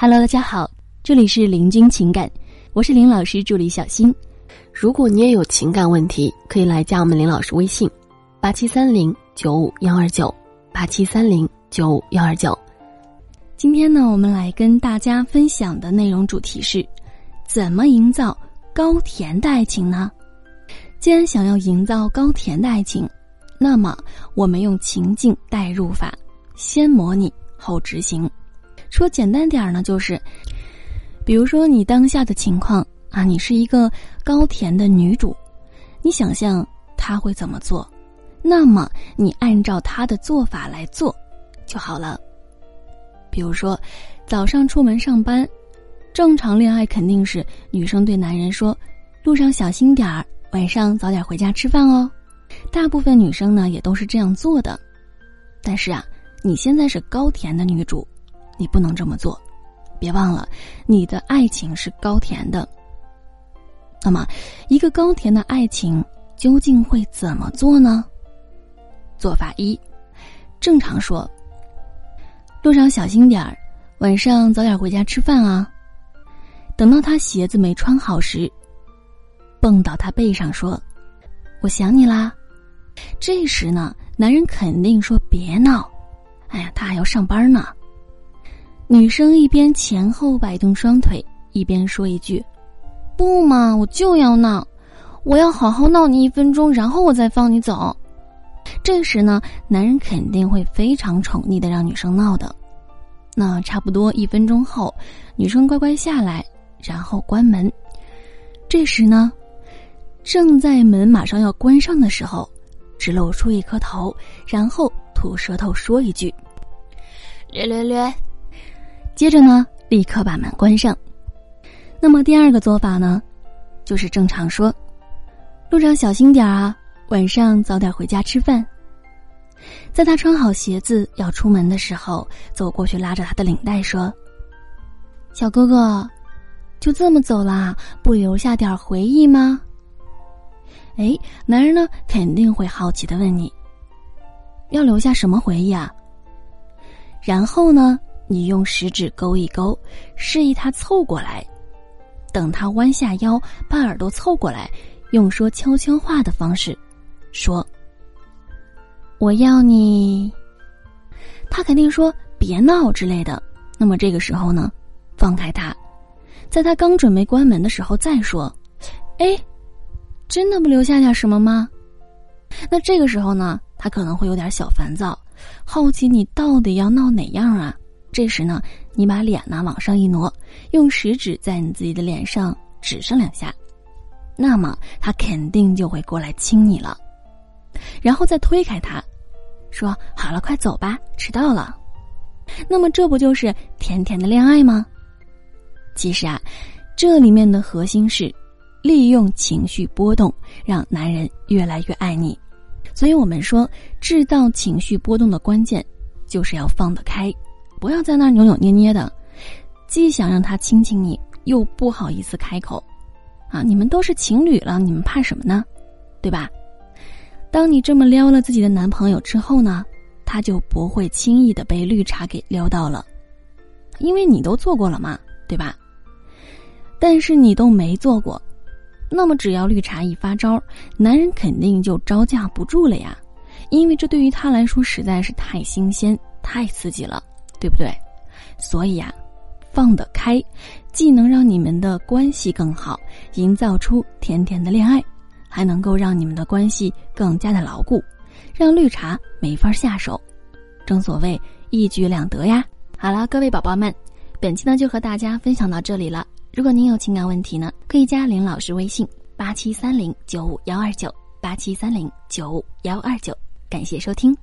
Hello， 大家好，这里是林君情感，我是林老师助理小新。如果你也有情感问题，可以来加我们林老师微信8730-95129 8730-95129。今天呢，我们来跟大家分享的内容主题是怎么营造高甜的爱情呢？既然想要营造高甜的爱情，那么我们用情境代入法，先模拟后执行。说简单点呢，就是比如说你当下的情况啊，你是一个高甜的女主，你想象她会怎么做，那么你按照她的做法来做就好了。比如说早上出门上班，正常恋爱肯定是女生对男人说路上小心点儿，晚上早点回家吃饭哦，大部分女生呢也都是这样做的。但是啊，你现在是高甜的女主，你不能这么做，别忘了你的爱情是高甜的。那么一个高甜的爱情究竟会怎么做呢？做法一，正常说路上小心点儿，晚上早点回家吃饭啊。等到他鞋子没穿好时，蹦到他背上说我想你啦。这时呢，男人肯定说别闹，哎呀他还要上班呢。女生一边前后摆动双腿，一边说一句不嘛，我就要闹，我要好好闹你1分钟，然后我再放你走。这时呢，男人肯定会非常宠溺的让女生闹的。那差不多1分钟后，女生乖乖下来，然后关门。这时呢，正在门马上要关上的时候，只露出一颗头，然后吐舌头说一句略略略，接着呢立刻把门关上。那么第二个做法呢，就是正常说路上小心点啊，晚上早点回家吃饭。在他穿好鞋子要出门的时候，走过去拉着他的领带说小哥哥就这么走啦，不留下点回忆吗？哎，男人呢肯定会好奇地问你要留下什么回忆啊。然后呢你用食指勾一勾，示意他凑过来，等他弯下腰把耳朵凑过来，用说悄悄话的方式说我要你，他肯定说别闹之类的。那么这个时候呢放开他，在他刚准备关门的时候再说哎，真的不留下点什么吗？那这个时候呢，他可能会有点小烦躁，好奇你到底要闹哪样啊。这时呢你把脸呢往上一挪，用食指在你自己的脸上指上2下，那么他肯定就会过来亲你了。然后再推开他说好了快走吧，迟到了。那么这不就是甜甜的恋爱吗？其实啊，这里面的核心是利用情绪波动让男人越来越爱你。所以我们说制造情绪波动的关键就是要放得开，不要在那儿扭扭捏捏的，既想让他亲亲你又不好意思开口啊！你们都是情侣了，你们怕什么呢？对吧？当你这么撩了自己的男朋友之后呢，他就不会轻易的被绿茶给撩到了，因为你都做过了嘛，对吧？但是你都没做过，那么只要绿茶一发招，男人肯定就招架不住了呀，因为这对于他来说实在是太新鲜太刺激了，对不对？所以啊，放得开既能让你们的关系更好，营造出甜甜的恋爱，还能够让你们的关系更加的牢固，让绿茶没法下手。正所谓一举两得呀。好了各位宝宝们，本期呢就和大家分享到这里了。如果您有情感问题呢，可以加林老师微信8730-95129 8730-95129。感谢收听。